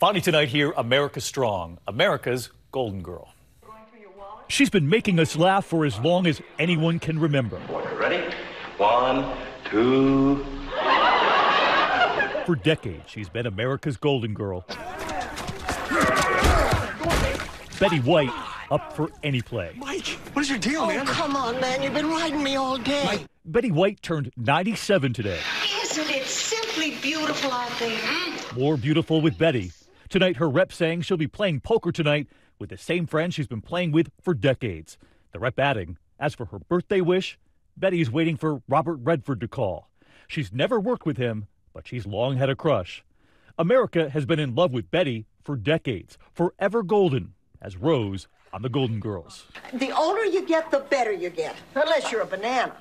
Finally tonight here, America Strong, America's Golden Girl. She's been making us laugh for as long as anyone can remember. Ready? 1, 2. For decades, she's been America's Golden Girl. Betty White, up for any play. Mike, what is your deal, man? Oh, come on, man. You've been riding me all day. Mike. Betty White turned 97 today. Isn't it simply beautiful out there? More beautiful with Betty. Tonight, her rep saying she'll be playing poker tonight with the same friend she's been playing with for decades. The rep adding, as for her birthday wish, Betty is waiting for Robert Redford to call. She's never worked with him, but she's long had a crush. America has been in love with Betty for decades, forever golden, as Rose on The Golden Girls. The older you get, the better you get, unless you're a banana.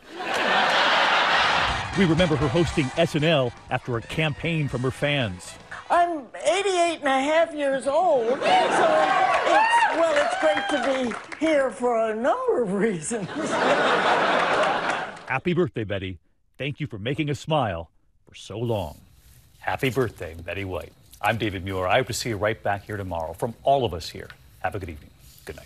We remember her hosting SNL after a campaign from her fans. I'm 88 and a half years old, so it's great to be here for a number of reasons. Happy birthday, Betty. Thank you for making us smile for so long. Happy birthday, Betty White. I'm David Muir. I hope to see you right back here tomorrow. From all of us here, have a good evening. Good night.